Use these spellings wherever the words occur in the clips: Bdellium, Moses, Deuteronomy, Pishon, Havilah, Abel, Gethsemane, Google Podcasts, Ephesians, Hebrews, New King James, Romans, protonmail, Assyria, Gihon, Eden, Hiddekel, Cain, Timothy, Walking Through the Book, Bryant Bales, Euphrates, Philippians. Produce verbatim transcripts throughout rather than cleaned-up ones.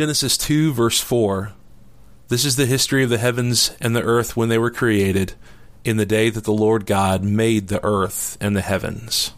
Genesis two, verse four. This is the history of the heavens and the earth when they were created, in the day that the Lord God made the earth and the heavens.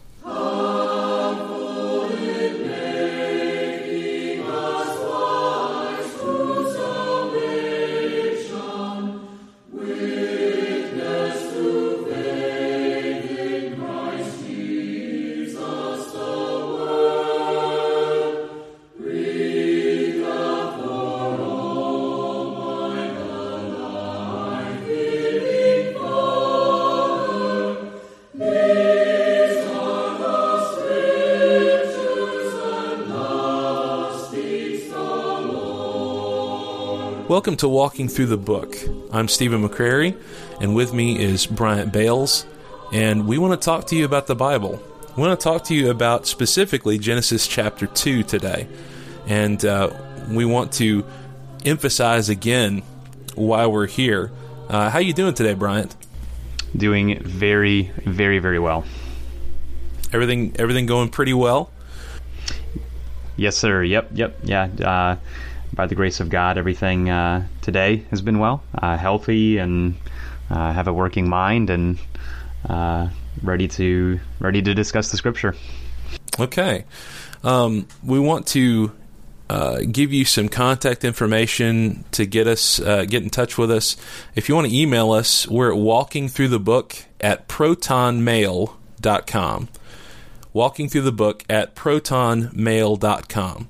Welcome to Walking Through the Book. I'm Stephen McCrary, and with me is Bryant Bales, and we want to talk to you about the Bible. We want to talk to you about specifically Genesis chapter two today, and uh, we want to emphasize again why we're here. Uh, how you doing today, Bryant? Doing very, very, very well. Everything, everything going pretty well? Yes, sir. Yep, yep, yeah. Uh, By the grace of God, everything uh, today has been well, uh, healthy, and uh, have a working mind, and uh, ready to ready to discuss the Scripture. Okay, um, we want to uh, give you some contact information to get us uh, get in touch with us. If you want to email us, we're at walkingthroughthebook at protonmail dot com. Walkingthroughthebook at protonmail dot com.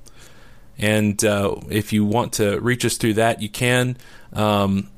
And uh, if you want to reach us through that, you can. Um,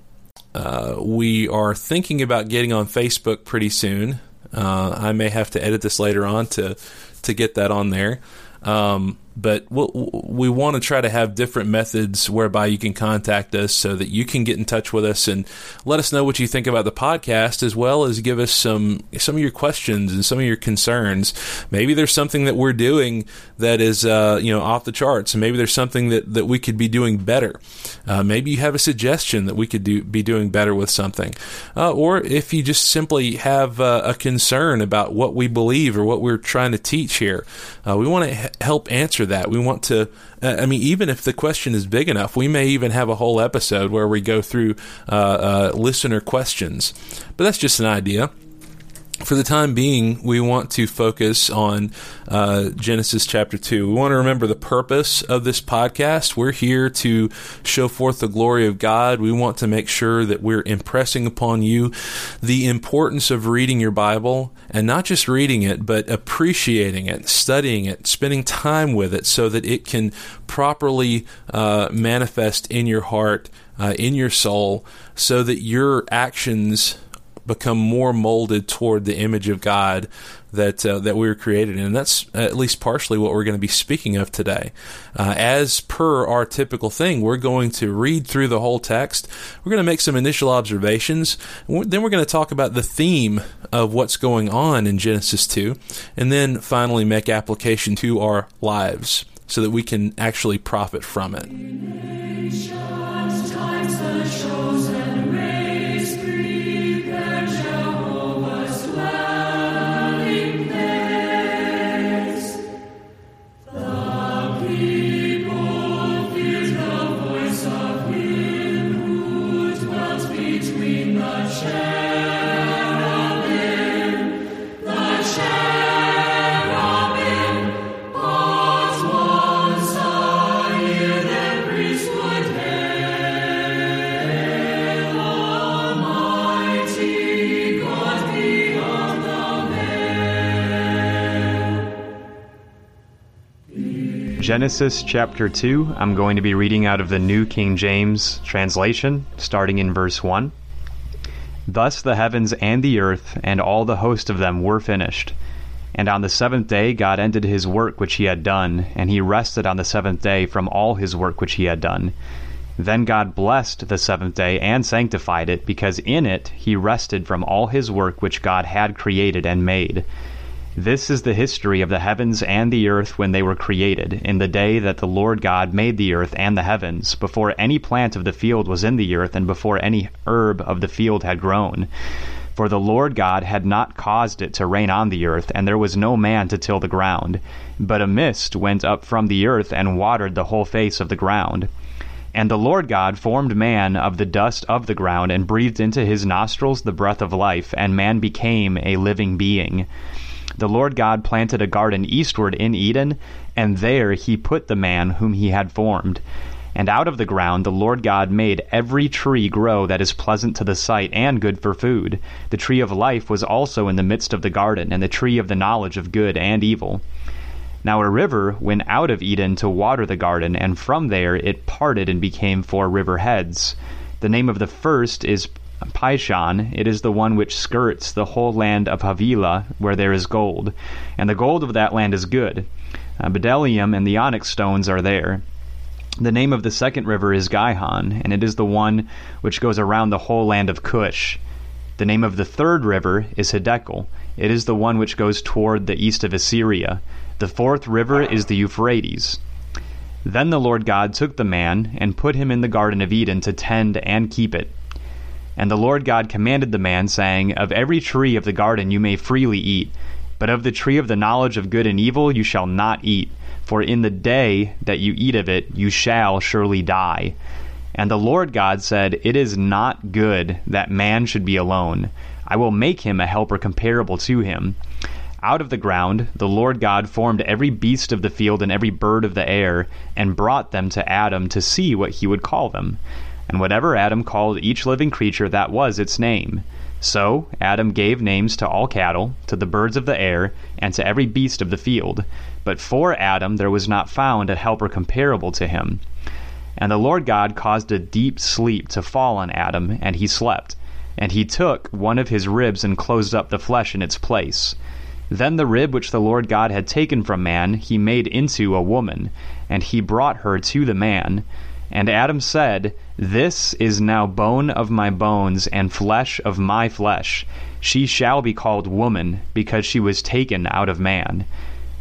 uh, we are thinking about getting on Facebook pretty soon. Uh, I may have to edit this later on to to get that on there. Um, but we'll, we want to try to have different methods whereby you can contact us so that you can get in touch with us and let us know what you think about the podcast, as well as give us some some of your questions and some of your concerns. Maybe there's something that we're doing that is uh, you know off the charts, and maybe there's something that, that we could be doing better. Uh, maybe you have a suggestion that we could do be doing better with something, uh, or if you just simply have uh, a concern about what we believe or what we're trying to teach here, uh, we want to h- help answer that. We want to, uh, I mean, even if the question is big enough, we may even have a whole episode where we go through uh, uh, listener questions. But that's just an idea. For the time being, we want to focus on uh, Genesis chapter two. We want to remember the purpose of this podcast. We're here to show forth the glory of God. We want to make sure that we're impressing upon you the importance of reading your Bible, and not just reading it, but appreciating it, studying it, spending time with it so that it can properly uh, manifest in your heart, uh, in your soul, so that your actions become more molded toward the image of God that uh, that we were created in. And that's at least partially what we're going to be speaking of today. Uh, as per our typical thing, we're going to read through the whole text. We're going to make some initial observations. Then we're going to talk about the theme of what's going on in Genesis two. And then finally make application to our lives so that we can actually profit from it. Genesis chapter two, I'm going to be reading out of the New King James translation, starting in verse one. Thus the heavens and the earth and all the host of them were finished. And on the seventh day God ended his work which he had done, and he rested on the seventh day from all his work which he had done. Then God blessed the seventh day and sanctified it, because in it he rested from all his work which God had created and made. This is the history of the heavens and the earth when they were created, in the day that the Lord God made the earth and the heavens, before any plant of the field was in the earth, and before any herb of the field had grown. For the Lord God had not caused it to rain on the earth, and there was no man to till the ground. But a mist went up from the earth and watered the whole face of the ground. And the Lord God formed man of the dust of the ground, and breathed into his nostrils the breath of life, and man became a living being. The Lord God planted a garden eastward in Eden, and there he put the man whom he had formed. And out of the ground the Lord God made every tree grow that is pleasant to the sight and good for food. The tree of life was also in the midst of the garden, and the tree of the knowledge of good and evil. Now a river went out of Eden to water the garden, and from there it parted and became four river heads. The name of the first is Pishon. It is the one which skirts the whole land of Havilah, where there is gold. And the gold of that land is good. Uh, Bdellium and the onyx stones are there. The name of the second river is Gihon, and it is the one which goes around the whole land of Cush. The name of the third river is Hiddekel. It is the one which goes toward the east of Assyria. The fourth river is the Euphrates. Then the Lord God took the man and put him in the Garden of Eden to tend and keep it. And the Lord God commanded the man, saying, "Of every tree of the garden you may freely eat, but of the tree of the knowledge of good and evil you shall not eat. For in the day that you eat of it, you shall surely die." And the Lord God said, "It is not good that man should be alone. I will make him a helper comparable to him." Out of the ground the Lord God formed every beast of the field and every bird of the air, and brought them to Adam to see what he would call them. And whatever Adam called each living creature, that was its name. So Adam gave names to all cattle, to the birds of the air, and to every beast of the field. But for Adam there was not found a helper comparable to him. And the Lord God caused a deep sleep to fall on Adam, and he slept. And he took one of his ribs and closed up the flesh in its place. Then the rib which the Lord God had taken from man he made into a woman, and he brought her to the man. And Adam said, "This is now bone of my bones and flesh of my flesh. She shall be called woman, because she was taken out of man.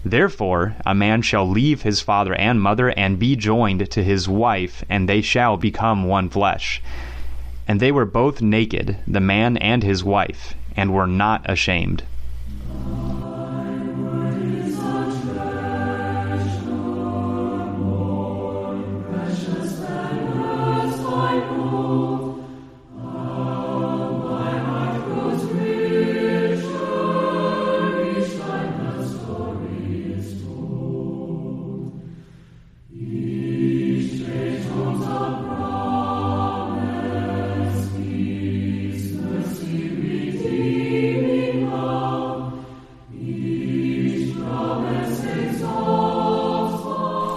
Therefore a man shall leave his father and mother, and be joined to his wife, and they shall become one flesh." And they were both naked, the man and his wife, and were not ashamed.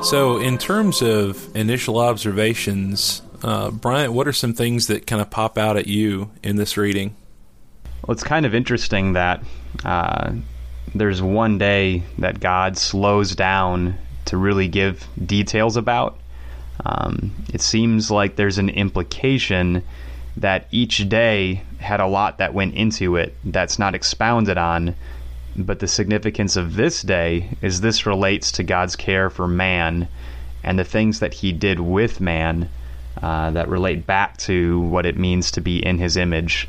So in terms of initial observations, uh, Bryant, what are some things that kind of pop out at you in this reading? Well, it's kind of interesting that uh, there's one day that God slows down to really give details about. Um, it seems like there's an implication that each day had a lot that went into it that's not expounded on. But the significance of this day is this relates to God's care for man and the things that he did with man uh, that relate back to what it means to be in his image.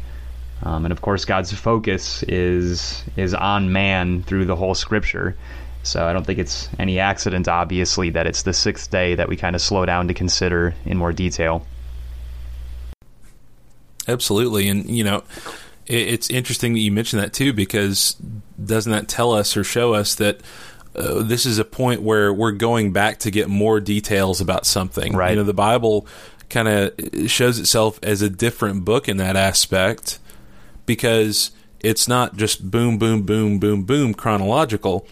Um, and of course, God's focus is is on man through the whole scripture. So I don't think it's any accident, obviously, that it's the sixth day that we kind of slow down to consider in more detail. Absolutely. And, you know, it's interesting that you mentioned that, too, because doesn't that tell us or show us that uh, this is a point where we're going back to get more details about something? Right. You know, the Bible kind of shows itself as a different book in that aspect, because it's not just boom, boom, boom, boom, boom, chronological.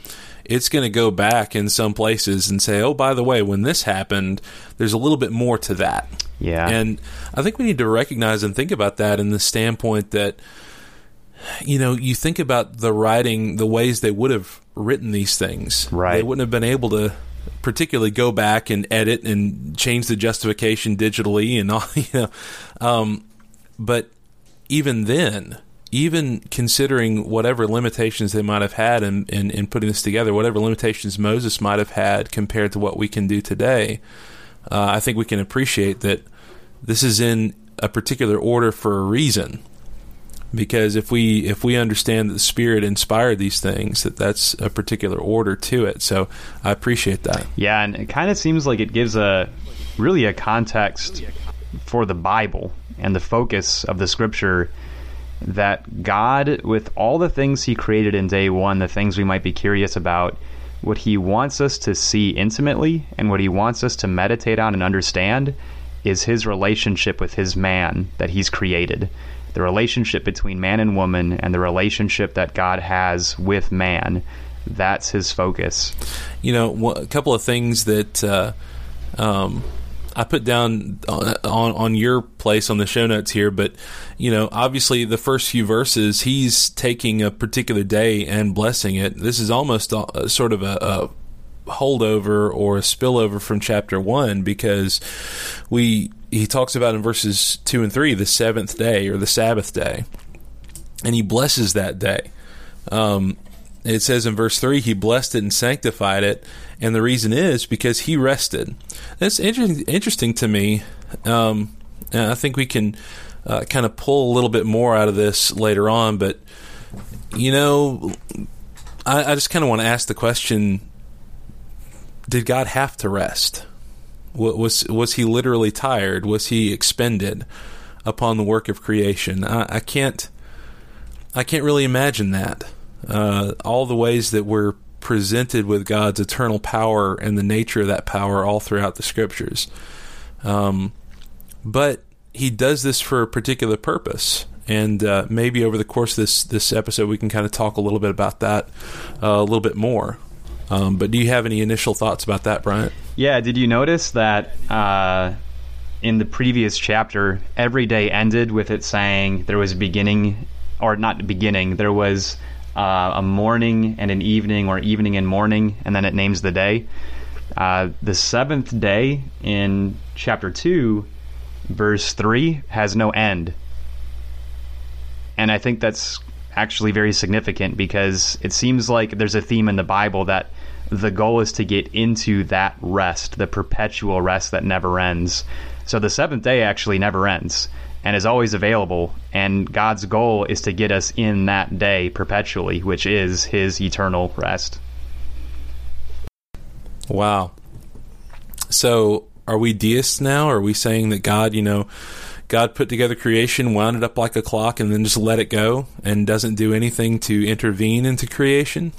It's going to go back in some places and say, oh, by the way, when this happened, there's a little bit more to that. Yeah. And I think we need to recognize and think about that in the standpoint that, you know, you think about the writing, the ways they would have written these things. Right. They wouldn't have been able to particularly go back and edit and change the justification digitally and all, you know. Um, but even then, even considering whatever limitations they might have had in, in, in putting this together, whatever limitations Moses might have had compared to what we can do today, uh, I think we can appreciate that this is in a particular order for a reason. Because if we if we understand that the Spirit inspired these things, that that's a particular order to it. So I appreciate that. Yeah, and it kind of seems like it gives a really a context for the Bible and the focus of the Scripture, that God, with all the things He created in day one, the things we might be curious about, what He wants us to see intimately and what He wants us to meditate on and understand is His relationship with His man that He's created. The relationship between man and woman and the relationship that God has with man, that's His focus. You know, a couple of things that uh, um, I put down on, on, on your place on the show notes here, but, you know, obviously the first few verses, He's taking a particular day and blessing it. This is almost a, a sort of a... a holdover or a spillover from chapter one, because we he talks about in verses two and three the seventh day or the Sabbath day, and He blesses that day. Um, it says in verse three, He blessed it and sanctified it, and the reason is because He rested. That's interesting, interesting to me, um, and I think we can uh, kind of pull a little bit more out of this later on. But you know, I, I just kind of want to ask the question. Did God have to rest? Was was He literally tired? Was He expended upon the work of creation? I, I can't, I can't really imagine that. Uh, all the ways that we're presented with God's eternal power and the nature of that power all throughout the Scriptures, um, but He does this for a particular purpose. And uh, maybe over the course of this this episode, we can kind of talk a little bit about that uh, a little bit more. Um, but do you have any initial thoughts about that, Bryant? Yeah, did you notice that uh, in the previous chapter, every day ended with it saying there was beginning, or not beginning, there was uh, a morning and an evening, or evening and morning, and then it names the day. Uh, the seventh day in chapter two, verse three, has no end. And I think that's actually very significant, because it seems like there's a theme in the Bible that the goal is to get into that rest, the perpetual rest that never ends. So the seventh day actually never ends and is always available, and God's goal is to get us in that day perpetually, which is His eternal rest. Wow. So are we deists now? Are we saying that God, you know, God put together creation, wound it up like a clock, and then just let it go, and doesn't do anything to intervene into creation?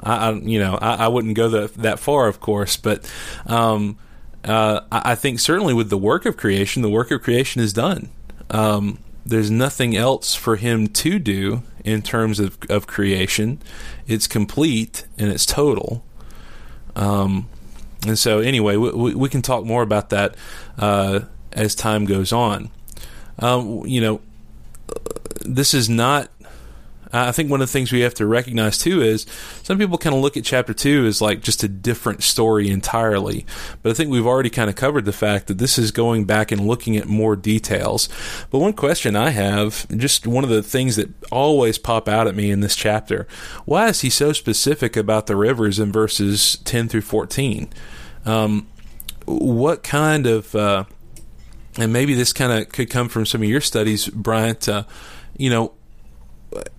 I, I you know, I, I wouldn't go the, that far, of course, but um, uh, I, I think certainly with the work of creation, the work of creation is done. Um, there's nothing else for Him to do in terms of, of creation. It's complete and it's total. Um, and so, anyway, we, we, we can talk more about that Uh, as time goes on. Um, you know, this is not, I think one of the things we have to recognize too is some people kind of look at chapter two as like just a different story entirely. But I think we've already kind of covered the fact that this is going back and looking at more details. But one question I have, just one of the things that always pop out at me in this chapter, why is he so specific about the rivers in verses ten through fourteen? Um, what kind of, uh, and maybe this kind of could come from some of your studies, Bryant, uh, you know,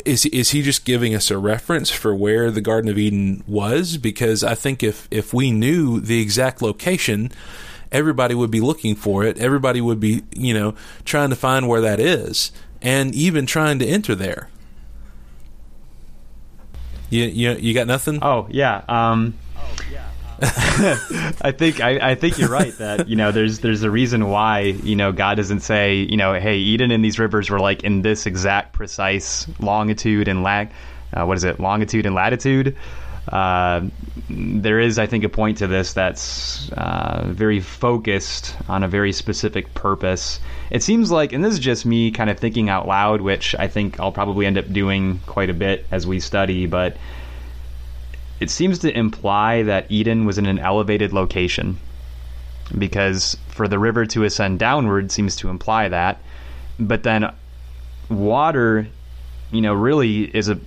is is he just giving us a reference for where the Garden of Eden was? Because I think if, if we knew the exact location, everybody would be looking for it. Everybody would be, you know, trying to find where that is and even trying to enter there. You, you, you got nothing? Oh, yeah. Um, oh, yeah. I think I, I think you're right that, you know, there's there's a reason why, you know, God doesn't say, you know, hey, Eden and these rivers were like in this exact precise longitude and lag uh, what is it longitude and latitude. Uh, there is, I think, a point to this that's uh, very focused on a very specific purpose. It seems like, and this is just me kind of thinking out loud, which I think I'll probably end up doing quite a bit as we study, but it seems to imply that Eden was in an elevated location, because for the river to ascend downward seems to imply that. But then water, you know, really is a,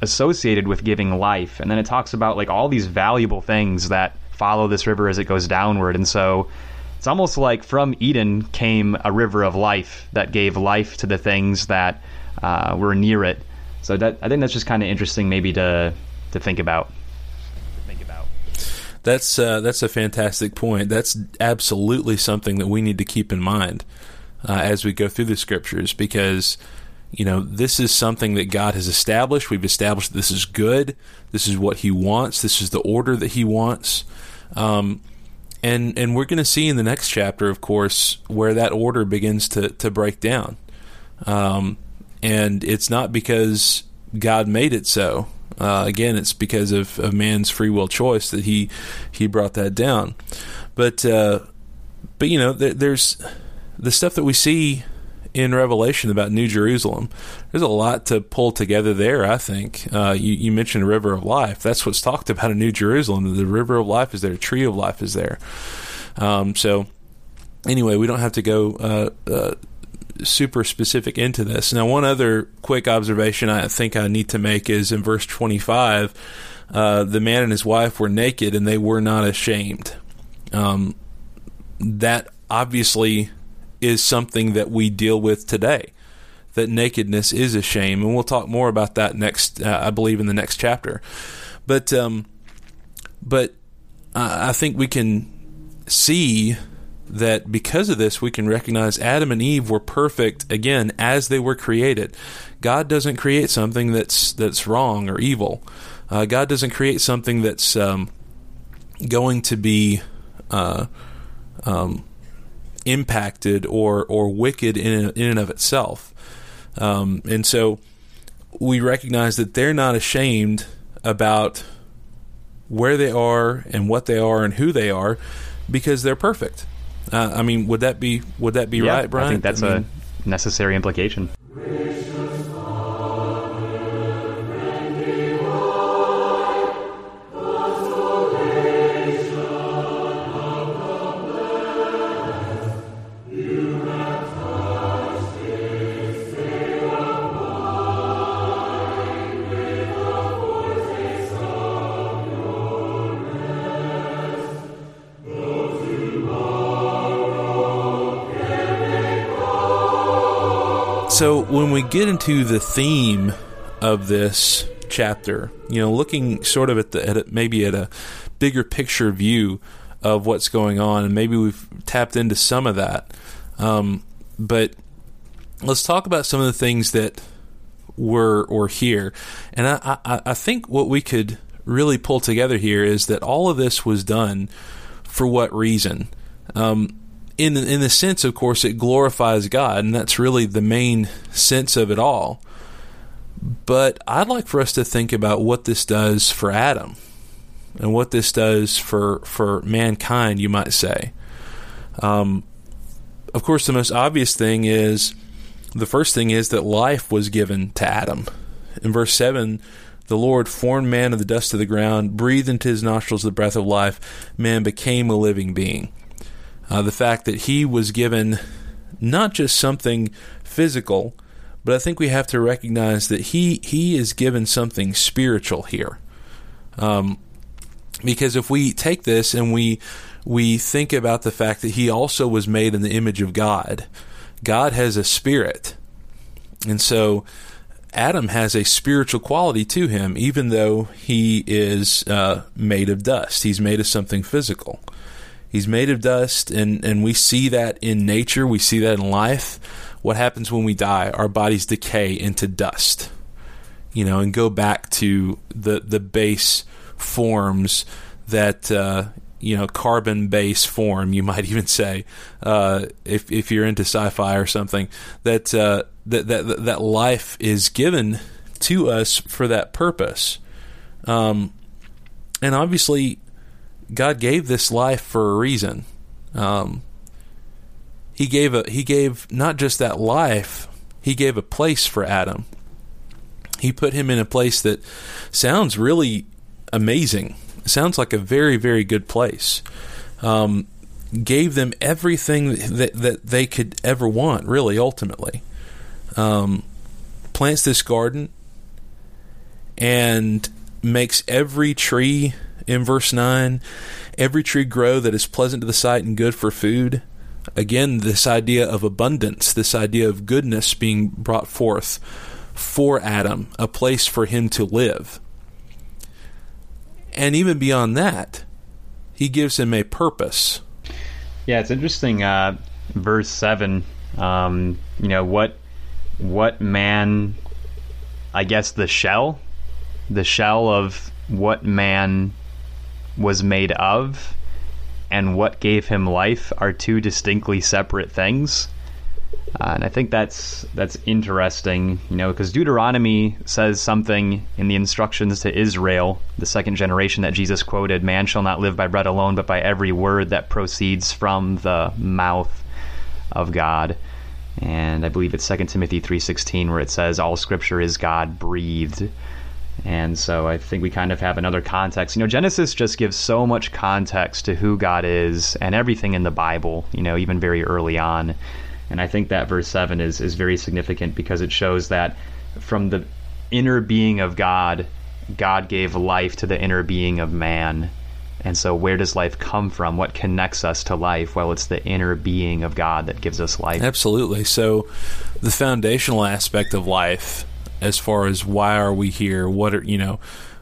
associated with giving life. And then it talks about like all these valuable things that follow this river as it goes downward. And so It's almost like from Eden came a river of life that gave life to the things that uh, were near it. So that, I think that's just kind of interesting maybe to to think about. That's uh, that's a fantastic point. That's absolutely something that we need to keep in mind uh, as we go through the scriptures, because, you know, this is something that God has established. We've established this is good. This is what he wants. This is the order that he wants. Um, and and we're going to see in the next chapter, of course, where that order begins to, to break down. Um, and it's not because God made it so. Uh, again, it's because of, of man's free will choice that he he brought that down. But uh, but you know, there, there's the stuff that we see in Revelation about New Jerusalem. There's a lot to pull together there, I think. Uh, you, you mentioned a river of life. That's what's talked about in New Jerusalem. The river of life is there. The tree of life is there. Um, so anyway, we don't have to go uh, uh, super specific into this. Now, one other quick observation I think I need to make is in verse twenty-five, uh, the man and his wife were naked and they were not ashamed. Um, that obviously is something that we deal with today, that nakedness is a shame. And we'll talk more about that next, uh, I believe in the next chapter. But, um, but I, I think we can see that because of this, we can recognize Adam and Eve were perfect, again, as they were created. God doesn't create something that's that's wrong or evil. Uh, God doesn't create something that's um, going to be uh, um, impacted or or wicked in, in and of itself. Um, and so we recognize that they're not ashamed about where they are and what they are and who they are because they're perfect. Uh, I mean, would that be would that be yeah, right, Brian? I think that's I mean, a necessary implication. So when we get into the theme of this chapter, you know, looking sort of at the at a, maybe at a bigger picture view of what's going on, and maybe we've tapped into some of that. Um, but let's talk about some of the things that were or here, and I, I, I think what we could really pull together here is that all of this was done for what reason? Um, In in the sense, of course, it glorifies God, and that's really the main sense of it all. But I'd like for us to think about what this does for Adam and what this does for, for mankind, you might say. Um, of course, the most obvious thing is, the first thing is that life was given to Adam. In verse seven, the Lord formed man of the dust of the ground, breathed into his nostrils the breath of life. Man became a living being. Uh, the fact that he was given not just something physical, but I think we have to recognize that he he is given something spiritual here. Um, because if we take this and we we think about the fact that he also was made in the image of God, God has a spirit. And so Adam has a spiritual quality to him, even though he is uh, made of dust. He's made of something physical. He's made of dust, and, and we see that in nature. We see that in life. What happens when we die? Our bodies decay into dust, you know, and go back to the the base forms that, uh, you know, carbon base form, you might even say, uh, if if you're into sci-fi or something, that, uh, that, that, that life is given to us for that purpose. Um, and obviously, God gave this life for a reason. Um, he gave a he gave not just that life, he gave a place for Adam. He put him in a place that sounds really amazing. It sounds like a very, very good place. Um, gave them everything that, that they could ever want, really, ultimately. Um, plants this garden and makes every tree in verse nine, every tree grow that is pleasant to the sight and good for food. Again, this idea of abundance, this idea of goodness being brought forth for Adam, a place for him to live. And even beyond that, he gives him a purpose. Yeah, it's interesting. Uh, verse seven, um, you know, what what man, I guess the shell, the shell of what man was made of and what gave him life are two distinctly separate things. Uh, and I think that's that's interesting, you know, because Deuteronomy says something in the instructions to Israel, the second generation that Jesus quoted, man shall not live by bread alone, but by every word that proceeds from the mouth of God. And I believe it's Second Timothy three sixteen where it says all scripture is God breathed. And so I think we kind of have another context. You know, Genesis just gives so much context to who God is and everything in the Bible, you know, even very early on. And I think that verse seven is, is very significant because it shows that from the inner being of God, God gave life to the inner being of man. And so where does life come from? What connects us to life? Well, it's the inner being of God that gives us life. Absolutely. So the foundational aspect of life, as far as why are we here, what are, you know,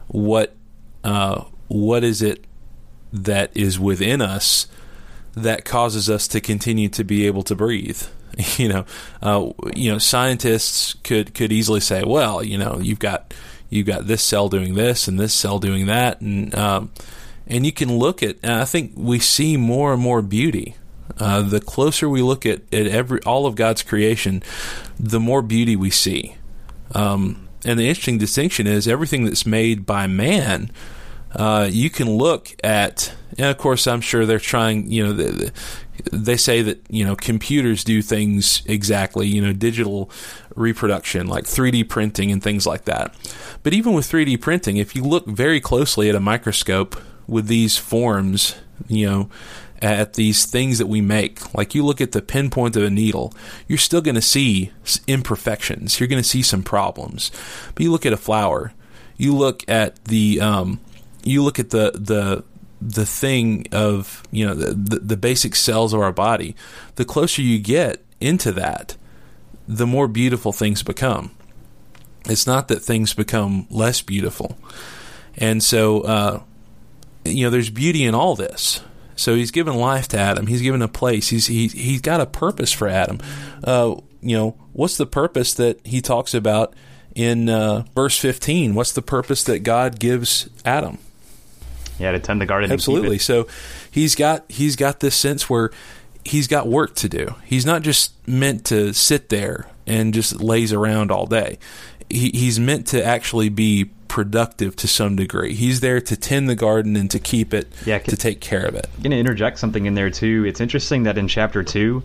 what uh, what is it that is within us that causes us to continue to be able to breathe? You know, uh, you know, scientists could, could easily say, well, you know, you've got you've got this cell doing this and this cell doing that, and um, and you can look at. And I think we see more and more beauty. Uh, the closer we look at, at every all of God's creation, the more beauty we see. Um, and the interesting distinction is everything that's made by man. Uh, you can look at, and of course, I'm sure they're trying. You know, they, they say that you know computers do things exactly. You know, digital reproduction, like three D printing and things like that. But even with three D printing, if you look very closely at a microscope with these forms, you know, at these things that we make, like you look at the pinpoint of a needle, you're still going to see imperfections. You're going to see some problems. But you look at a flower, you look at the, um, you look at the the the thing of you know the the basic cells of our body. The closer you get into that, the more beautiful things become. It's not that things become less beautiful, and so uh, you know there's beauty in all this. So he's given life to Adam. He's given a place. He's he he's got a purpose for Adam. Uh, you know what's the purpose that he talks about in uh, verse fifteen? What's the purpose that God gives Adam? Yeah, to tend the garden. Absolutely. And keep it. So he's got he's got this sense where he's got work to do. He's not just meant to sit there and just laze around all day. He, he's meant to actually be productive to some degree. He's there to tend the garden and to keep it, yeah, can, to take care of it. I'm going to interject something in there too. It's interesting that in chapter two,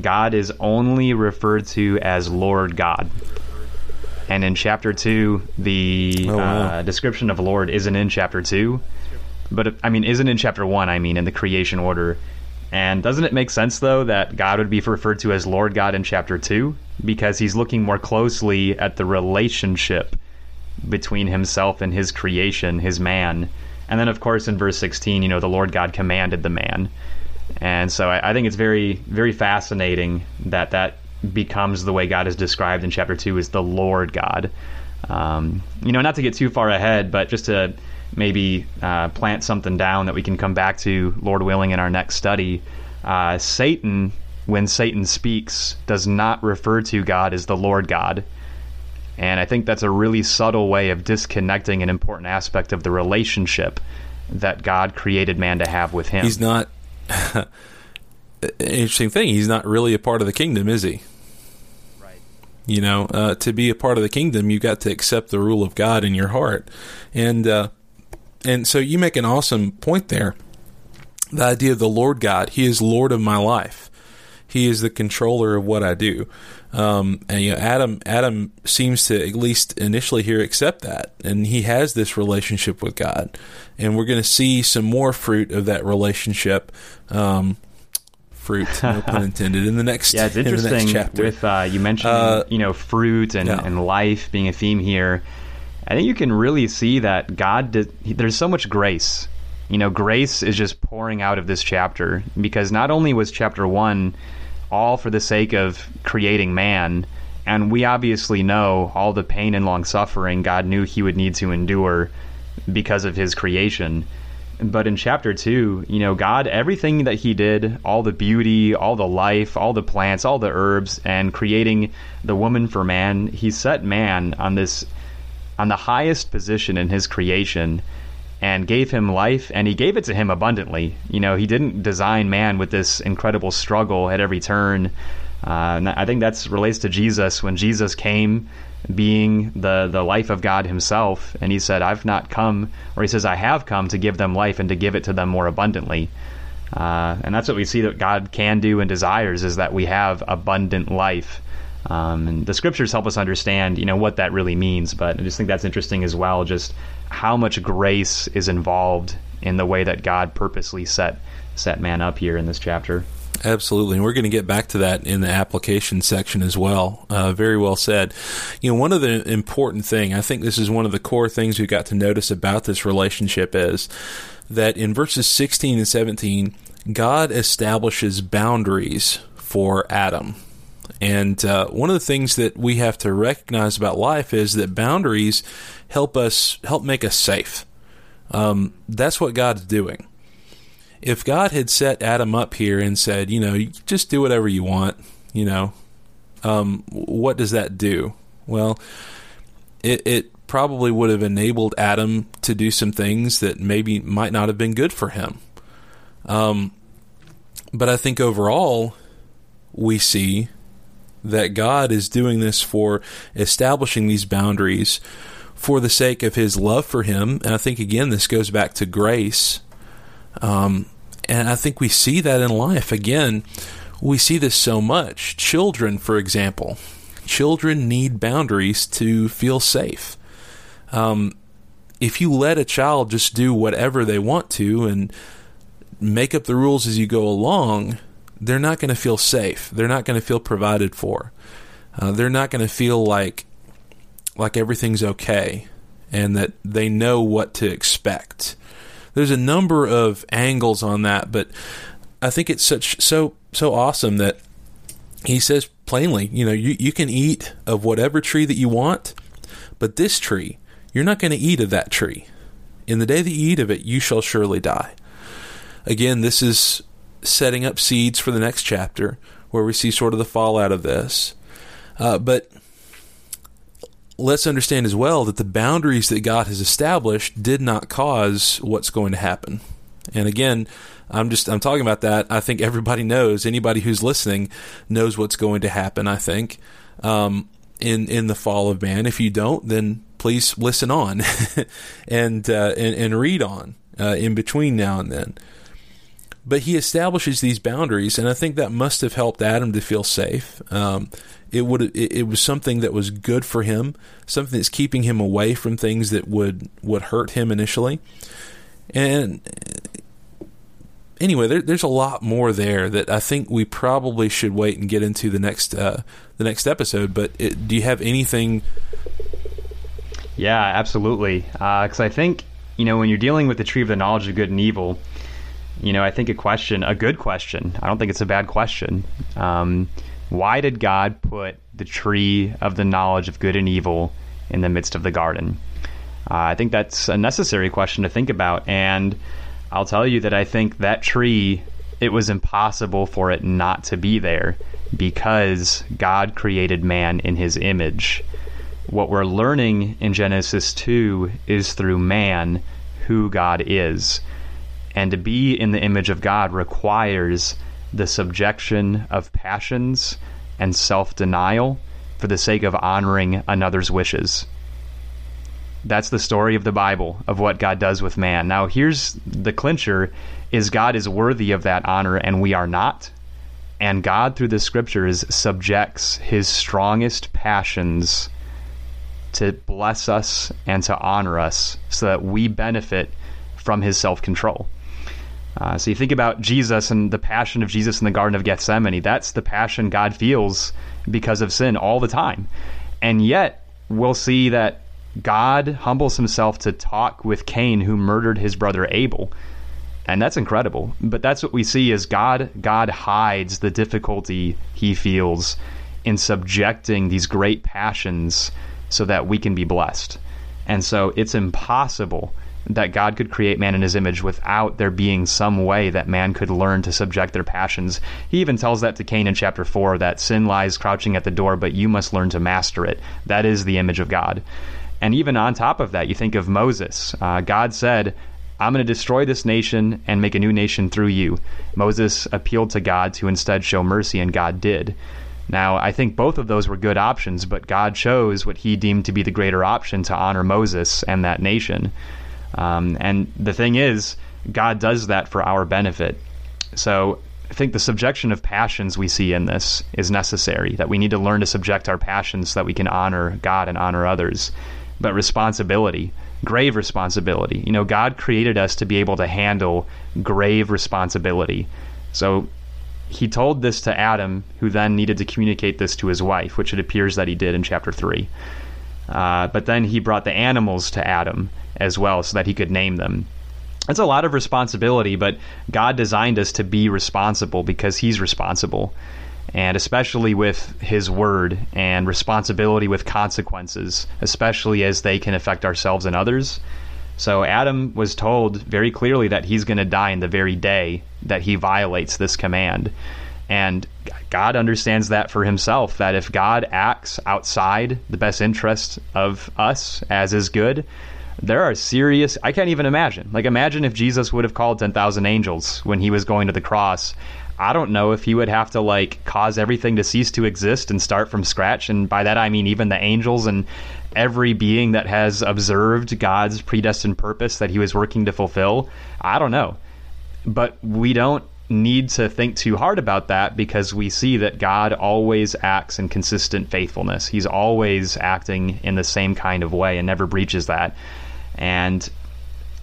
God is only referred to as Lord God. And in chapter two, the oh, wow. uh, description of Lord isn't in chapter two, but I mean, isn't in chapter one, I mean, in the creation order. And doesn't it make sense, though, that God would be referred to as Lord God in chapter two? Because he's looking more closely at the relationship between himself and his creation, his man. And then, of course, in verse sixteen, you know, the Lord God commanded the man. And so I, I think it's very, very fascinating that that becomes the way God is described in chapter two is the Lord God. Um, you know, not to get too far ahead, but just to maybe uh, plant something down that we can come back to, Lord willing, in our next study. Uh, Satan, when Satan speaks, does not refer to God as the Lord God. And I think that's a really subtle way of disconnecting an important aspect of the relationship that God created man to have with him. He's not... Interesting thing, he's not really a part of the kingdom, is he? Right. You know, uh, to be a part of the kingdom, you've got to accept the rule of God in your heart. And... Uh, And so you make an awesome point there. The idea of the Lord God, he is Lord of my life. He is the controller of what I do. Um, and you know, Adam, Adam seems to at least initially here accept that. And he has this relationship with God. And we're going to see some more fruit of that relationship. Um, fruit, no pun intended, in the next chapter. Yeah, it's interesting in the next chapter. With, uh, you mentioned uh, you know, fruit and, yeah. and life being a theme here. I think you can really see that God, did, there's so much grace you know, grace is just pouring out of this chapter, because not only was chapter one all for the sake of creating man, and we obviously know all the pain and long suffering God knew he would need to endure because of his creation. But in chapter two, you know, God, everything that he did, all the beauty, all the life, all the plants, all the herbs, and creating the woman for man, he set man on this, on the highest position in his creation and gave him life, and he gave it to him abundantly. You know, he didn't design man with this incredible struggle at every turn. Uh, and I think that relates to Jesus, when Jesus came being the, the life of God himself. And he said, I've not come, or he says, I have come to give them life and to give it to them more abundantly. Uh, and that's what we see that God can do and desires, is that we have abundant life. Um, and the scriptures help us understand, you know, what that really means. But I just think that's interesting as well, just how much grace is involved in the way that God purposely set, set man up here in this chapter. Absolutely. And we're going to get back to that in the application section as well. Uh, very well said. You know, one of the important thing, I think this is one of the core things we've got to notice about this relationship, is that in verses sixteen and seventeen, God establishes boundaries for Adam. And uh, one of the things that we have to recognize about life is that boundaries help us, help make us safe. Um, that's what God's doing. If God had set Adam up here and said, you know, just do whatever you want, you know, um, what does that do? Well, it, it probably would have enabled Adam to do some things that maybe might not have been good for him. Um, but I think overall, we see that God is doing this for establishing these boundaries for the sake of his love for him. And I think, again, this goes back to grace. Um, and I think we see that in life. Again, we see this so much. Children, for example, children need boundaries to feel safe. Um, if you let a child just do whatever they want to and make up the rules as you go along, they're not going to feel safe. They're not going to feel provided for. Uh, they're not going to feel like, like everything's okay and that they know what to expect. There's a number of angles on that, but I think it's such so so awesome that he says plainly, you know, you, you can eat of whatever tree that you want, but this tree, you're not going to eat of that tree. In the day that you eat of it, you shall surely die. Again, this is setting up seeds for the next chapter, where we see sort of the fallout of this. Uh, but let's understand as well that the boundaries that God has established did not cause what's going to happen. And again, I'm just, I'm talking about that. I think everybody knows, anybody who's listening knows what's going to happen, I think, um, in, in the fall of man. If you don't, then please listen on and, uh, and, and read on, uh, in between now and then. But he establishes these boundaries, and I think that must have helped Adam to feel safe. Um, it would, it, it was something that was good for him, something that's keeping him away from things that would, would hurt him initially. And anyway, there, there's a lot more there that I think we probably should wait and get into the next uh, the next episode. But it, do you have anything? Yeah, absolutely. Because uh, I think, you know, when you're dealing with the tree of the knowledge of good and evil, you know, I think a question, a good question, I don't think it's a bad question. Um, why did God put the tree of the knowledge of good and evil in the midst of the garden? Uh, I think that's a necessary question to think about. And I'll tell you that I think that tree, it was impossible for it not to be there, because God created man in his image. What we're learning in Genesis two is through man who God is. And to be in the image of God requires the subjection of passions and self-denial for the sake of honoring another's wishes. That's the story of the Bible, of what God does with man. Now, here's the clincher, is God is worthy of that honor, and we are not. And God, through the scriptures, subjects his strongest passions to bless us and to honor us so that we benefit from his self-control. Uh, so you think about Jesus and the passion of Jesus in the Garden of Gethsemane. That's the passion God feels because of sin all the time. And yet we'll see that God humbles himself to talk with Cain, who murdered his brother Abel. And that's incredible. But that's what we see is God, God hides the difficulty he feels in subjecting these great passions so that we can be blessed. And so it's impossible that God could create man in his image without there being some way that man could learn to subject their passions. He even tells that to Cain in chapter four, that sin lies crouching at the door, but you must learn to master it. That is the image of God. And even on top of that, you think of Moses. Uh, God said, I'm going to destroy this nation and make a new nation through you. Moses appealed to God to instead show mercy, and God did. Now, I think both of those were good options, but God chose what he deemed to be the greater option to honor Moses and that nation. Um, and the thing is, God does that for our benefit. So I think the subjection of passions we see in this is necessary, that we need to learn to subject our passions so that we can honor God and honor others. But responsibility, grave responsibility. You know, God created us to be able to handle grave responsibility. So he told this to Adam, who then needed to communicate this to his wife, which it appears that he did in chapter three. Uh, but then he brought the animals to Adam as well so that he could name them. That's a lot of responsibility, but God designed us to be responsible because he's responsible, and especially with his word and responsibility with consequences, especially as they can affect ourselves and others. So Adam was told very clearly that he's going to die in the very day that he violates this command. And God understands that for himself, that if God acts outside the best interest of us, as is good, there are serious, I can't even imagine. Like, imagine if Jesus would have called ten thousand angels when he was going to the cross. I don't know if he would have to, like, cause everything to cease to exist and start from scratch. And by that, I mean even the angels and every being that has observed God's predestined purpose that he was working to fulfill. I don't know. But we don't need to think too hard about that, because we see that God always acts in consistent faithfulness. He's always acting in the same kind of way and never breaches that. And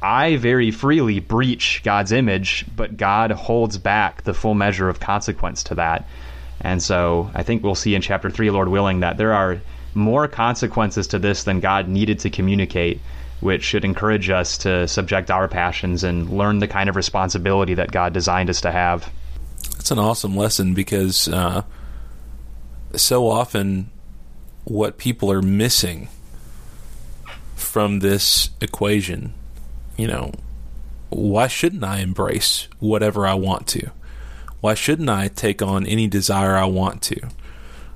I very freely breach God's image, but God holds back the full measure of consequence to that. And so I think we'll see in chapter three, Lord willing, that there are more consequences to this than God needed to communicate, which should encourage us to subject our passions and learn the kind of responsibility that God designed us to have. That's an awesome lesson, because uh, so often what people are missing from this equation, you know, why shouldn't I embrace whatever I want to? Why shouldn't I take on any desire I want to?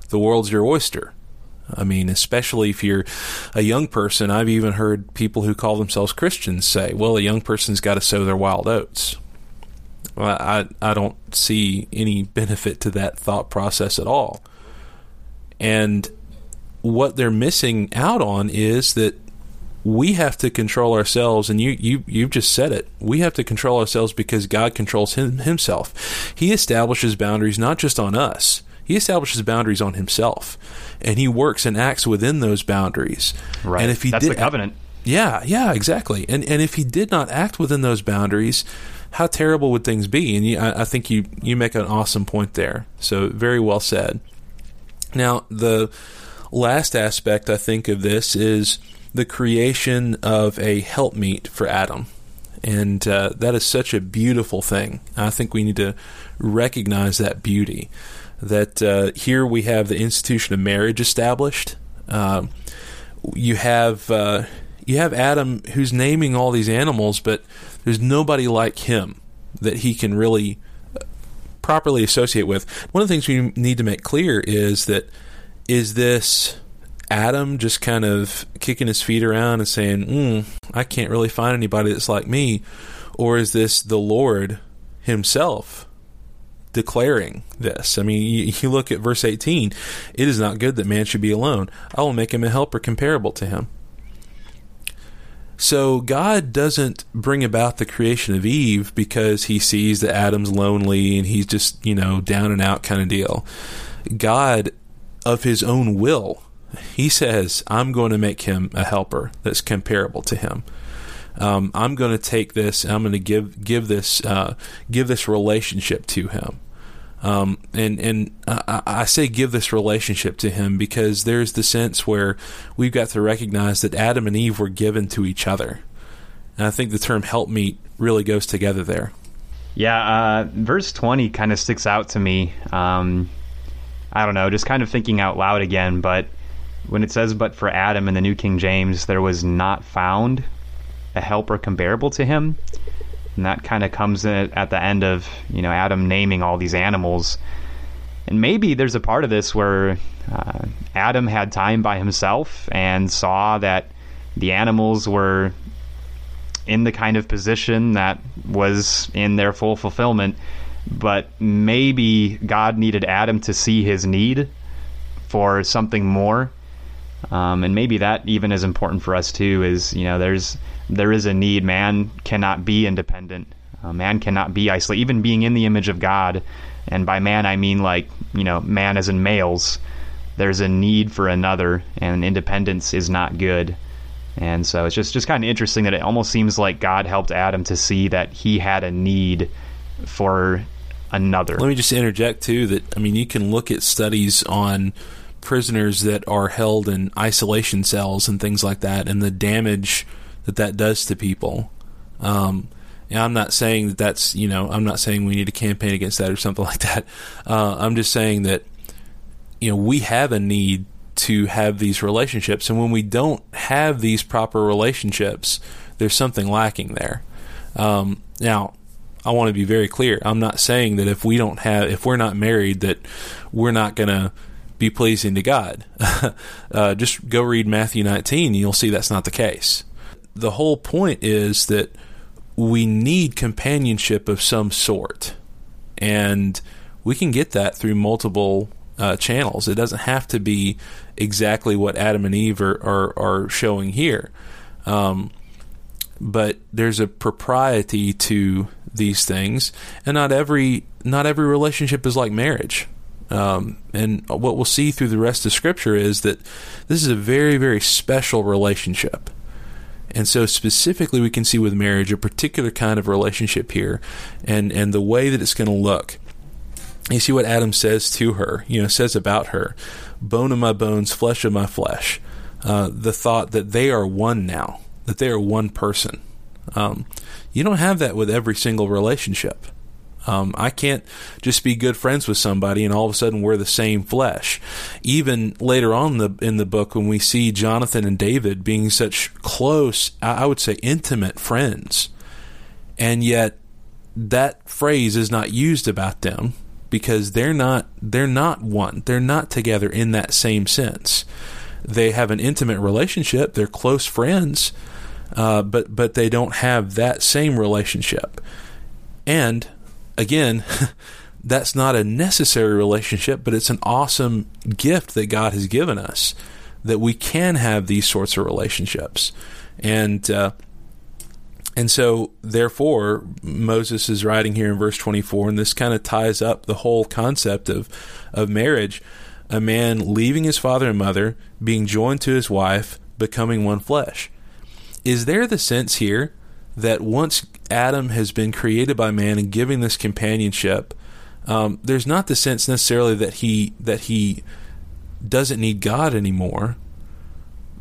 The world's your oyster. I mean, especially if you're a young person, I've even heard people who call themselves Christians say, well, a young person's got to sow their wild oats. Well, I, I don't see any benefit to that thought process at all. And what they're missing out on is that we have to control ourselves, and you, you, you've just said it. We have to control ourselves because God controls him, himself. He establishes boundaries not just on us. He establishes boundaries on himself, and he works and acts within those boundaries. Right. And if he That's did, the covenant. Yeah, yeah, exactly. And and if he did not act within those boundaries, how terrible would things be? And you, I, I think you, you make an awesome point there. So very well said. Now, the last aspect, I think, of this is the creation of a helpmeet for Adam. And uh, that is such a beautiful thing. I think we need to recognize that beauty. That uh, here we have the institution of marriage established. Um, you have uh, you have Adam, who's naming all these animals, but there's nobody like him that he can really properly associate with. One of the things we need to make clear is that, is this Adam just kind of kicking his feet around and saying, mm, I can't really find anybody that's like me? Or is this the Lord himself declaring this? I mean, you, you look at verse eighteen. It is not good that man should be alone. I will make him a helper comparable to him. So God doesn't bring about the creation of Eve because he sees that Adam's lonely and he's just, you know, down and out kind of deal. God, of his own will, he says, I'm going to make him a helper that's comparable to him. Um, I'm going to take this, and I'm going to give give this uh, give this relationship to him. Um, and and I, I say give this relationship to him because there's the sense where we've got to recognize that Adam and Eve were given to each other. And I think the term helpmeet really goes together there. Yeah, uh, verse twenty kind of sticks out to me. Um, I don't know, just kind of thinking out loud again, but when it says, "But for Adam," in the New King James, there was not found a helper comparable to him. And that kind of comes in at the end of, you know, Adam naming all these animals. And maybe there's a part of this where uh, Adam had time by himself and saw that the animals were in the kind of position that was in their full fulfillment. But maybe God needed Adam to see his need for something more. Um, and maybe that even is important for us too, is, you know, there's there is a need. Man cannot be independent. Uh, man cannot be isolated. Even being in the image of God, and by man I mean, like, you know, man as in males, there's a need for another, and independence is not good. And so it's just, just kind of interesting that it almost seems like God helped Adam to see that he had a need for another. Let me just interject too that, I mean, you can look at studies on prisoners that are held in isolation cells and things like that, and the damage that that does to people. Um, and I'm not saying that that's, you know, I'm not saying we need to campaign against that or something like that. Uh, I'm just saying that, you know, we have a need to have these relationships. And when we don't have these proper relationships, there's something lacking there. Um, now, I want to be very clear. I'm not saying that if we don't have, if we're not married, that we're not going to be pleasing to God. uh, just go read Matthew nineteen, and you'll see that's not the case. The whole point is that we need companionship of some sort, and we can get that through multiple uh, channels. It doesn't have to be exactly what Adam and Eve are, are, are showing here. Um, but there's a propriety to these things, and not every not every relationship is like marriage. Um, and what we'll see through the rest of Scripture is that this is a very, very special relationship. And so specifically we can see with marriage a particular kind of relationship here, and, and the way that it's going to look. You see what Adam says to her, you know, says about her, "Bone of my bones, flesh of my flesh." Uh, the thought that they are one now, that they are one person. Um, you don't have that with every single relationship. Um, I can't just be good friends with somebody and all of a sudden we're the same flesh. Even later on the, in the book, when we see Jonathan and David being such close, I would say intimate friends, and yet that phrase is not used about them because they're not they're not one. They're not together in that same sense. They have an intimate relationship. They're close friends, uh, but but they don't have that same relationship. And again, that's not a necessary relationship, but it's an awesome gift that God has given us, that we can have these sorts of relationships. And uh, and so, therefore, Moses is writing here in verse twenty-four, and this kind of ties up the whole concept of, of marriage. A man leaving his father and mother, being joined to his wife, becoming one flesh. Is there the sense here that once Adam has been created by man and giving this companionship, um, there's not the sense necessarily that he that he doesn't need God anymore,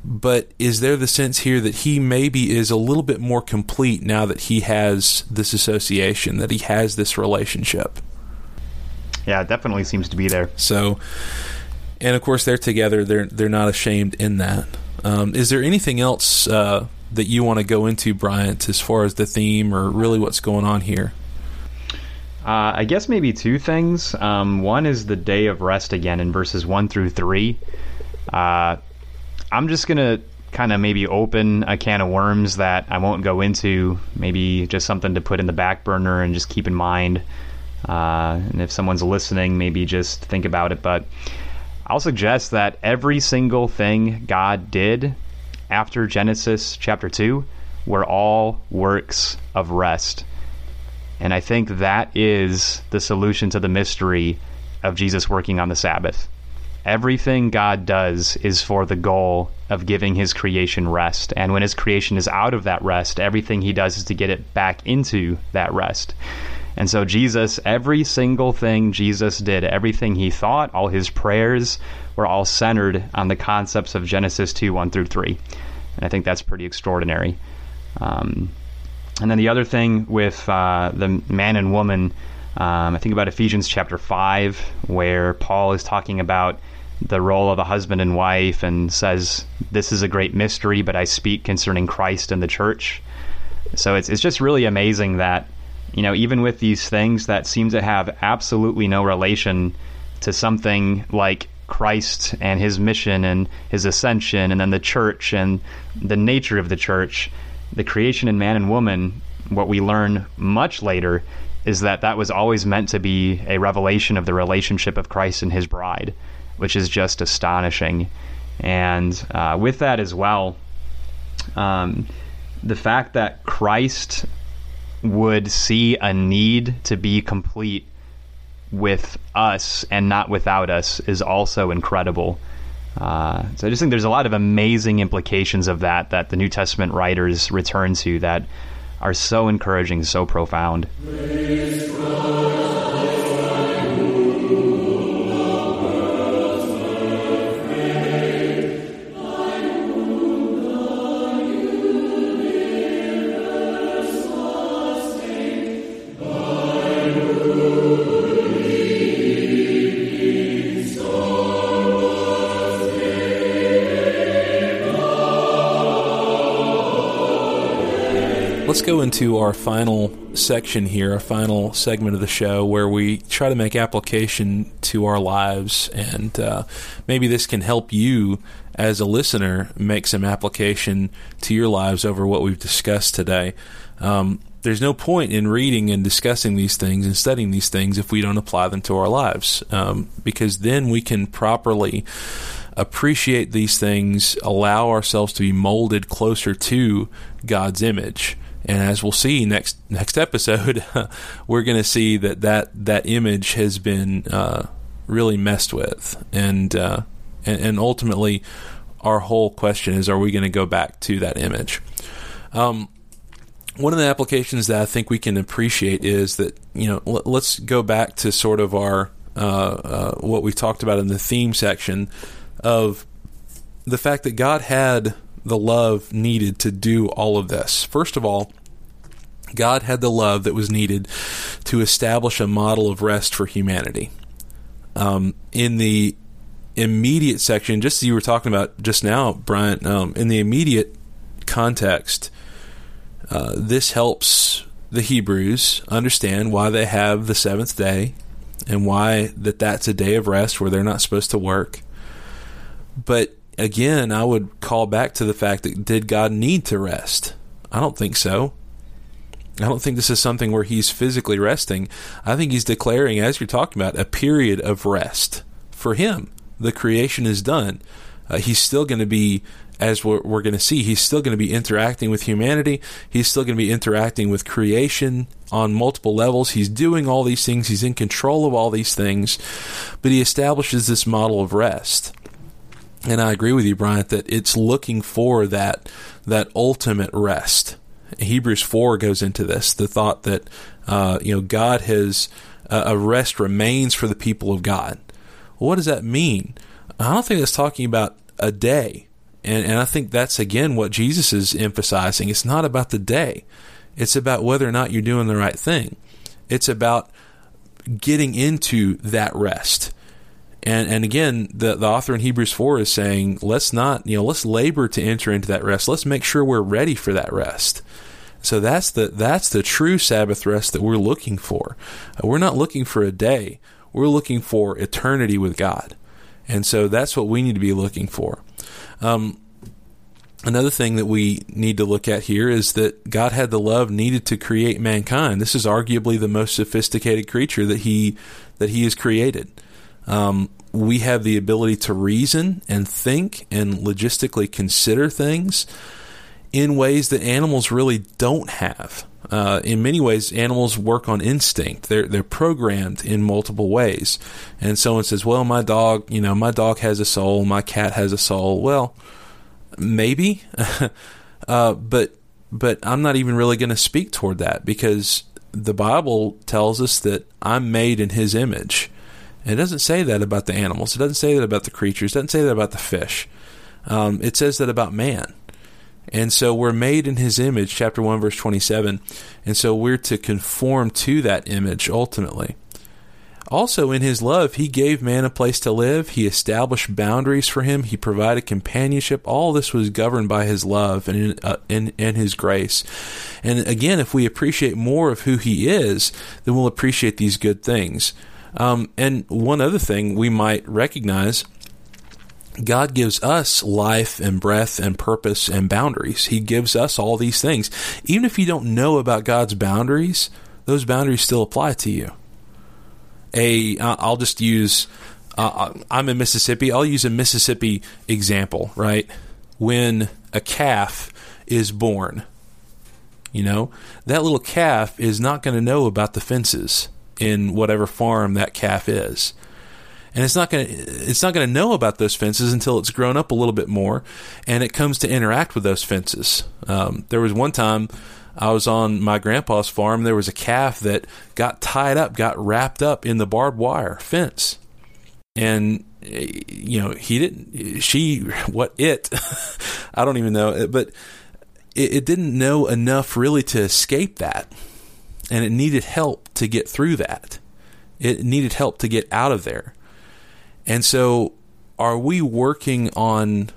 but is there the sense here that he maybe is a little bit more complete now that he has this association, that he has this relationship? Yeah, it definitely seems to be there. So, and of course they're together, they're they're not ashamed in that. Um, is there anything else uh that you want to go into, Bryant, as far as the theme or really what's going on here? Uh, I guess maybe two things. Um, one is the day of rest again in verses one through three. Uh, I'm just going to kind of maybe open a can of worms that I won't go into, maybe just something to put in the back burner and just keep in mind. Uh, and if someone's listening, maybe just think about it. But I'll suggest that every single thing God did after Genesis chapter two were all works of rest. And I think that is the solution to the mystery of Jesus working on the Sabbath. Everything God does is for the goal of giving his creation rest. And when his creation is out of that rest, everything he does is to get it back into that rest. And so Jesus, every single thing Jesus did, everything he thought, all his prayers were all centered on the concepts of Genesis two, one through three. And I think that's pretty extraordinary. Um, And then the other thing with uh, the man and woman, um, I think about Ephesians chapter five, where Paul is talking about the role of a husband and wife and says, this is a great mystery, but I speak concerning Christ and the church. So it's it's just really amazing that, you know, even with these things that seem to have absolutely no relation to something like Christ and his mission and his ascension and then the church and the nature of the church, the creation in man and woman, what we learn much later is that that was always meant to be a revelation of the relationship of Christ and his bride, which is just astonishing. And uh, with that as well, um, the fact that Christ would see a need to be complete with us and not without us is also incredible. Uh, so I just think there's a lot of amazing implications of that that the New Testament writers return to that are so encouraging, so profound. Let's go into our final section here, our final segment of the show, where we try to make application to our lives, and uh, maybe this can help you as a listener make some application to your lives over what we've discussed today. Um, there's no point in reading and discussing these things and studying these things if we don't apply them to our lives, um, because then we can properly appreciate these things, allow ourselves to be molded closer to God's image. And as we'll see next next episode, we're going to see that, that that image has been uh, really messed with. And, uh, and and ultimately, our whole question is, are we going to go back to that image? Um, one of the applications that I think we can appreciate is that, you know, l- let's go back to sort of our uh, uh, what we talked about in the theme section of the fact that God had the love needed to do all of this. First of all, God had the love that was needed to establish a model of rest for humanity. Um, in the immediate section, just as you were talking about just now, Bryant, um, in the immediate context, uh, this helps the Hebrews understand why they have the seventh day and why that that's a day of rest where they're not supposed to work. But again, I would call back to the fact that did God need to rest? I don't think so. I don't think this is something where he's physically resting. I think he's declaring, as you're talking about, a period of rest for him. The creation is done. Uh, he's still going to be, as we're, we're going to see, he's still going to be interacting with humanity. He's still going to be interacting with creation on multiple levels. He's doing all these things. He's in control of all these things. But he establishes this model of rest. And I agree with you, Bryant, that it's looking for that that ultimate rest. Hebrews four goes into this, the thought that uh, you know God has uh, a rest remains for the people of God. Well, what does that mean? I don't think that's talking about a day, and and I think that's again what Jesus is emphasizing. It's not about the day; it's about whether or not you're doing the right thing. It's about getting into that rest. And and again, the, the author in Hebrews four is saying, let's not, you know, let's labor to enter into that rest. Let's make sure we're ready for that rest. So that's the that's the true Sabbath rest that we're looking for. We're not looking for a day. We're looking for eternity with God. And so that's what we need to be looking for. Um, another thing that we need to look at here is that God had the love needed to create mankind. This is arguably the most sophisticated creature that he that he has created. Um, we have the ability to reason and think and logistically consider things in ways that animals really don't have. Uh, in many ways, animals work on instinct. They're they're programmed in multiple ways. And someone says, "Well, my dog, you know, my dog has a soul. My cat has a soul." Well, maybe, uh, but but I'm not even really going to speak toward that because the Bible tells us that I'm made in His image. It doesn't say that about the animals. It doesn't say that about the creatures. It doesn't say that about the fish. Um, it says that about man. And so we're made in his image, chapter one, verse twenty-seven. And so we're to conform to that image ultimately. Also, in his love, he gave man a place to live. He established boundaries for him. He provided companionship. All this was governed by his love and uh, and, and his grace. And again, if we appreciate more of who he is, then we'll appreciate these good things. Um, and one other thing we might recognize, God gives us life and breath and purpose and boundaries. He gives us all these things. Even if you don't know about God's boundaries, those boundaries still apply to you. A, I'll just use, uh, I'm in Mississippi. I'll use a Mississippi example, right? When a calf is born, you know, that little calf is not going to know about the fences in whatever farm that calf is. And it's not going to, it's not going to know about those fences until it's grown up a little bit more and it comes to interact with those fences. Um, there was one time I was on my grandpa's farm. There was a calf that got tied up, got wrapped up in the barbed wire fence. And, you know, he didn't, she, what it, I don't even know, but it, it didn't know enough really to escape that. And it needed help to get through that. It needed help to get out of there. And so are we working on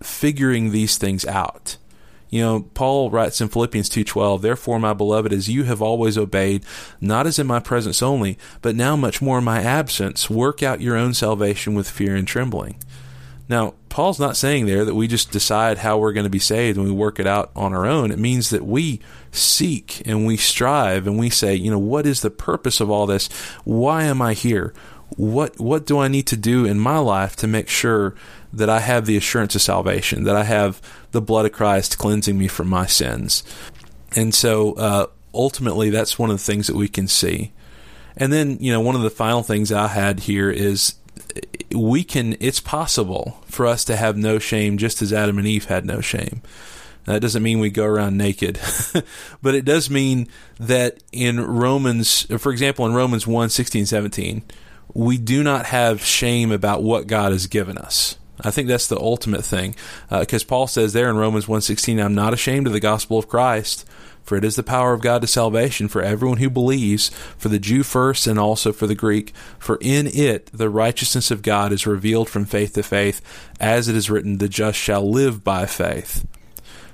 figuring these things out? You know, Paul writes in Philippians two twelve, "Therefore, my beloved, as you have always obeyed, not as in my presence only, but now much more in my absence, work out your own salvation with fear and trembling." Now, Paul's not saying there that we just decide how we're going to be saved and we work it out on our own. It means that we seek and we strive and we say, you know, what is the purpose of all this? Why am I here? What what do I need to do in my life to make sure that I have the assurance of salvation, that I have the blood of Christ cleansing me from my sins? And so uh, ultimately, that's one of the things that we can see. And then, you know, one of the final things I had here is we can, it's possible for us to have no shame just as Adam and Eve had no shame. That doesn't mean we go around naked, but it does mean that in Romans, for example, in Romans one, sixteen, seventeen, we do not have shame about what God has given us. I think that's the ultimate thing, because uh, Paul says there in Romans one sixteen, "I'm not ashamed of the gospel of Christ, for it is the power of God to salvation for everyone who believes, for the Jew first and also for the Greek. For in it the righteousness of God is revealed from faith to faith, as it is written, the just shall live by faith."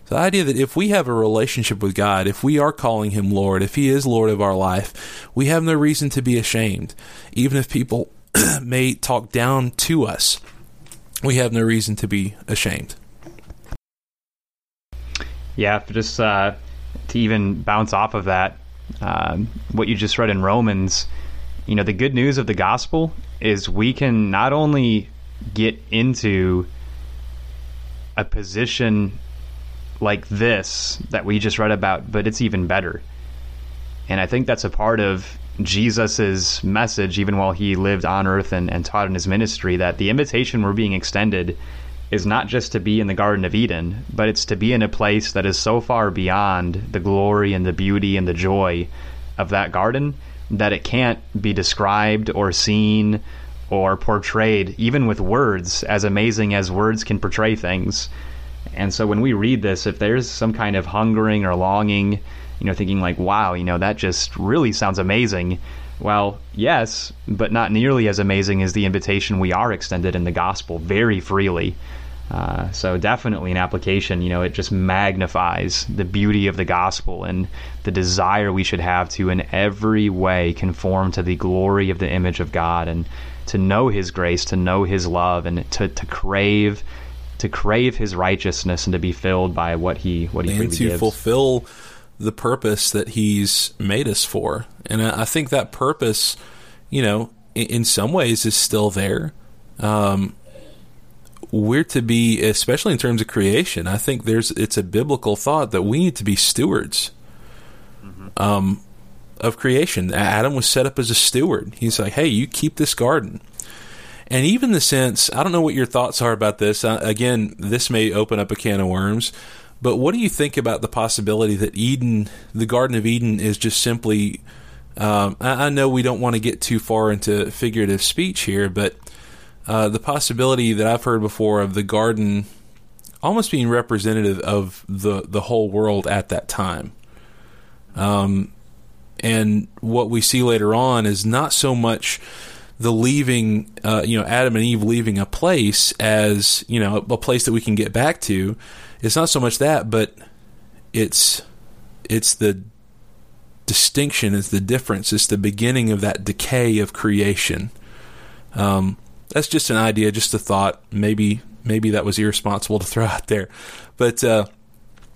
So the idea that if we have a relationship with God, if we are calling him Lord, if he is Lord of our life, we have no reason to be ashamed. Even if people may talk down to us, we have no reason to be ashamed. Yeah, just uh, to even bounce off of that, uh, what you just read in Romans, you know, the good news of the gospel is we can not only get into a position like this that we just read about, but it's even better. And I think that's a part of Jesus's message, even while he lived on earth and, and taught in his ministry, that the invitation we're being extended is not just to be in the Garden of Eden, but it's to be in a place that is so far beyond the glory and the beauty and the joy of that garden that it can't be described or seen or portrayed, even with words, as amazing as words can portray things. And so when we read this, if there's some kind of hungering or longing, you know, thinking like, wow, you know, that just really sounds amazing. Well, yes, but not nearly as amazing as the invitation we are extended in the gospel very freely. Uh, so definitely an application, you know, it just magnifies the beauty of the gospel and the desire we should have to in every way conform to the glory of the image of God and to know his grace, to know his love, and to, to crave to crave his righteousness and to be filled by what he what he really gives. And to fulfill the purpose that he's made us for. And I think that purpose, you know, in some ways is still there. Um, we're to be, especially in terms of creation, I think there's it's a biblical thought that we need to be stewards mm-hmm. um, of creation. Adam was set up as a steward. He's like, hey, you keep this garden. And even the sense, I don't know what your thoughts are about this. Uh, again, this may open up a can of worms, but what do you think about the possibility that Eden, the Garden of Eden, is just simply, um, I, I know we don't want to get too far into figurative speech here, but uh, the possibility that I've heard before of the garden almost being representative of the, the whole world at that time. Um, and what we see later on is not so much the leaving, uh, you know, Adam and Eve leaving a place as, you know, a place that we can get back to. It's not so much that, but it's, it's the distinction, it's the difference, it's the beginning of that decay of creation. Um, that's just an idea, just a thought. Maybe, maybe that was irresponsible to throw out there, but, uh,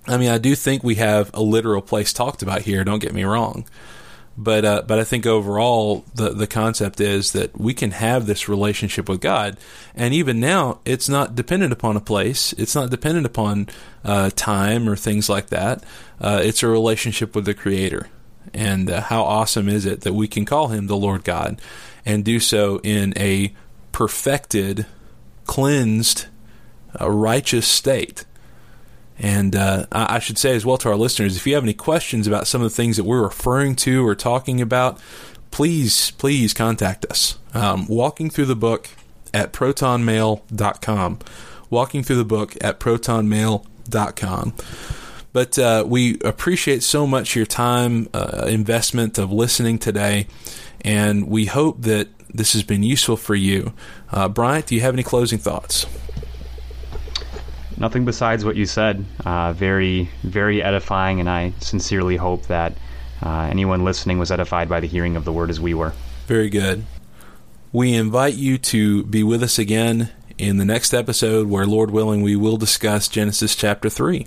I mean, I do think we have a literal place talked about here. Don't get me wrong. But uh, but I think overall, the, the concept is that we can have this relationship with God. And even now, it's not dependent upon a place. It's not dependent upon uh, time or things like that. Uh, it's a relationship with the Creator. And uh, how awesome is it that we can call Him the Lord God and do so in a perfected, cleansed, uh, righteous state. And uh, I should say as well to our listeners, if you have any questions about some of the things that we're referring to or talking about, please, please contact us. Um, walking through the book at protonmail dot com. Walking through the book at protonmail dot com. But uh, we appreciate so much your time, uh, investment of listening today, and we hope that this has been useful for you. Uh, Bryant, do you have any closing thoughts? Nothing besides what you said. Uh, very, very edifying, and I sincerely hope that uh, anyone listening was edified by the hearing of the word as we were. Very good. We invite you to be with us again in the next episode where, Lord willing, we will discuss Genesis chapter three.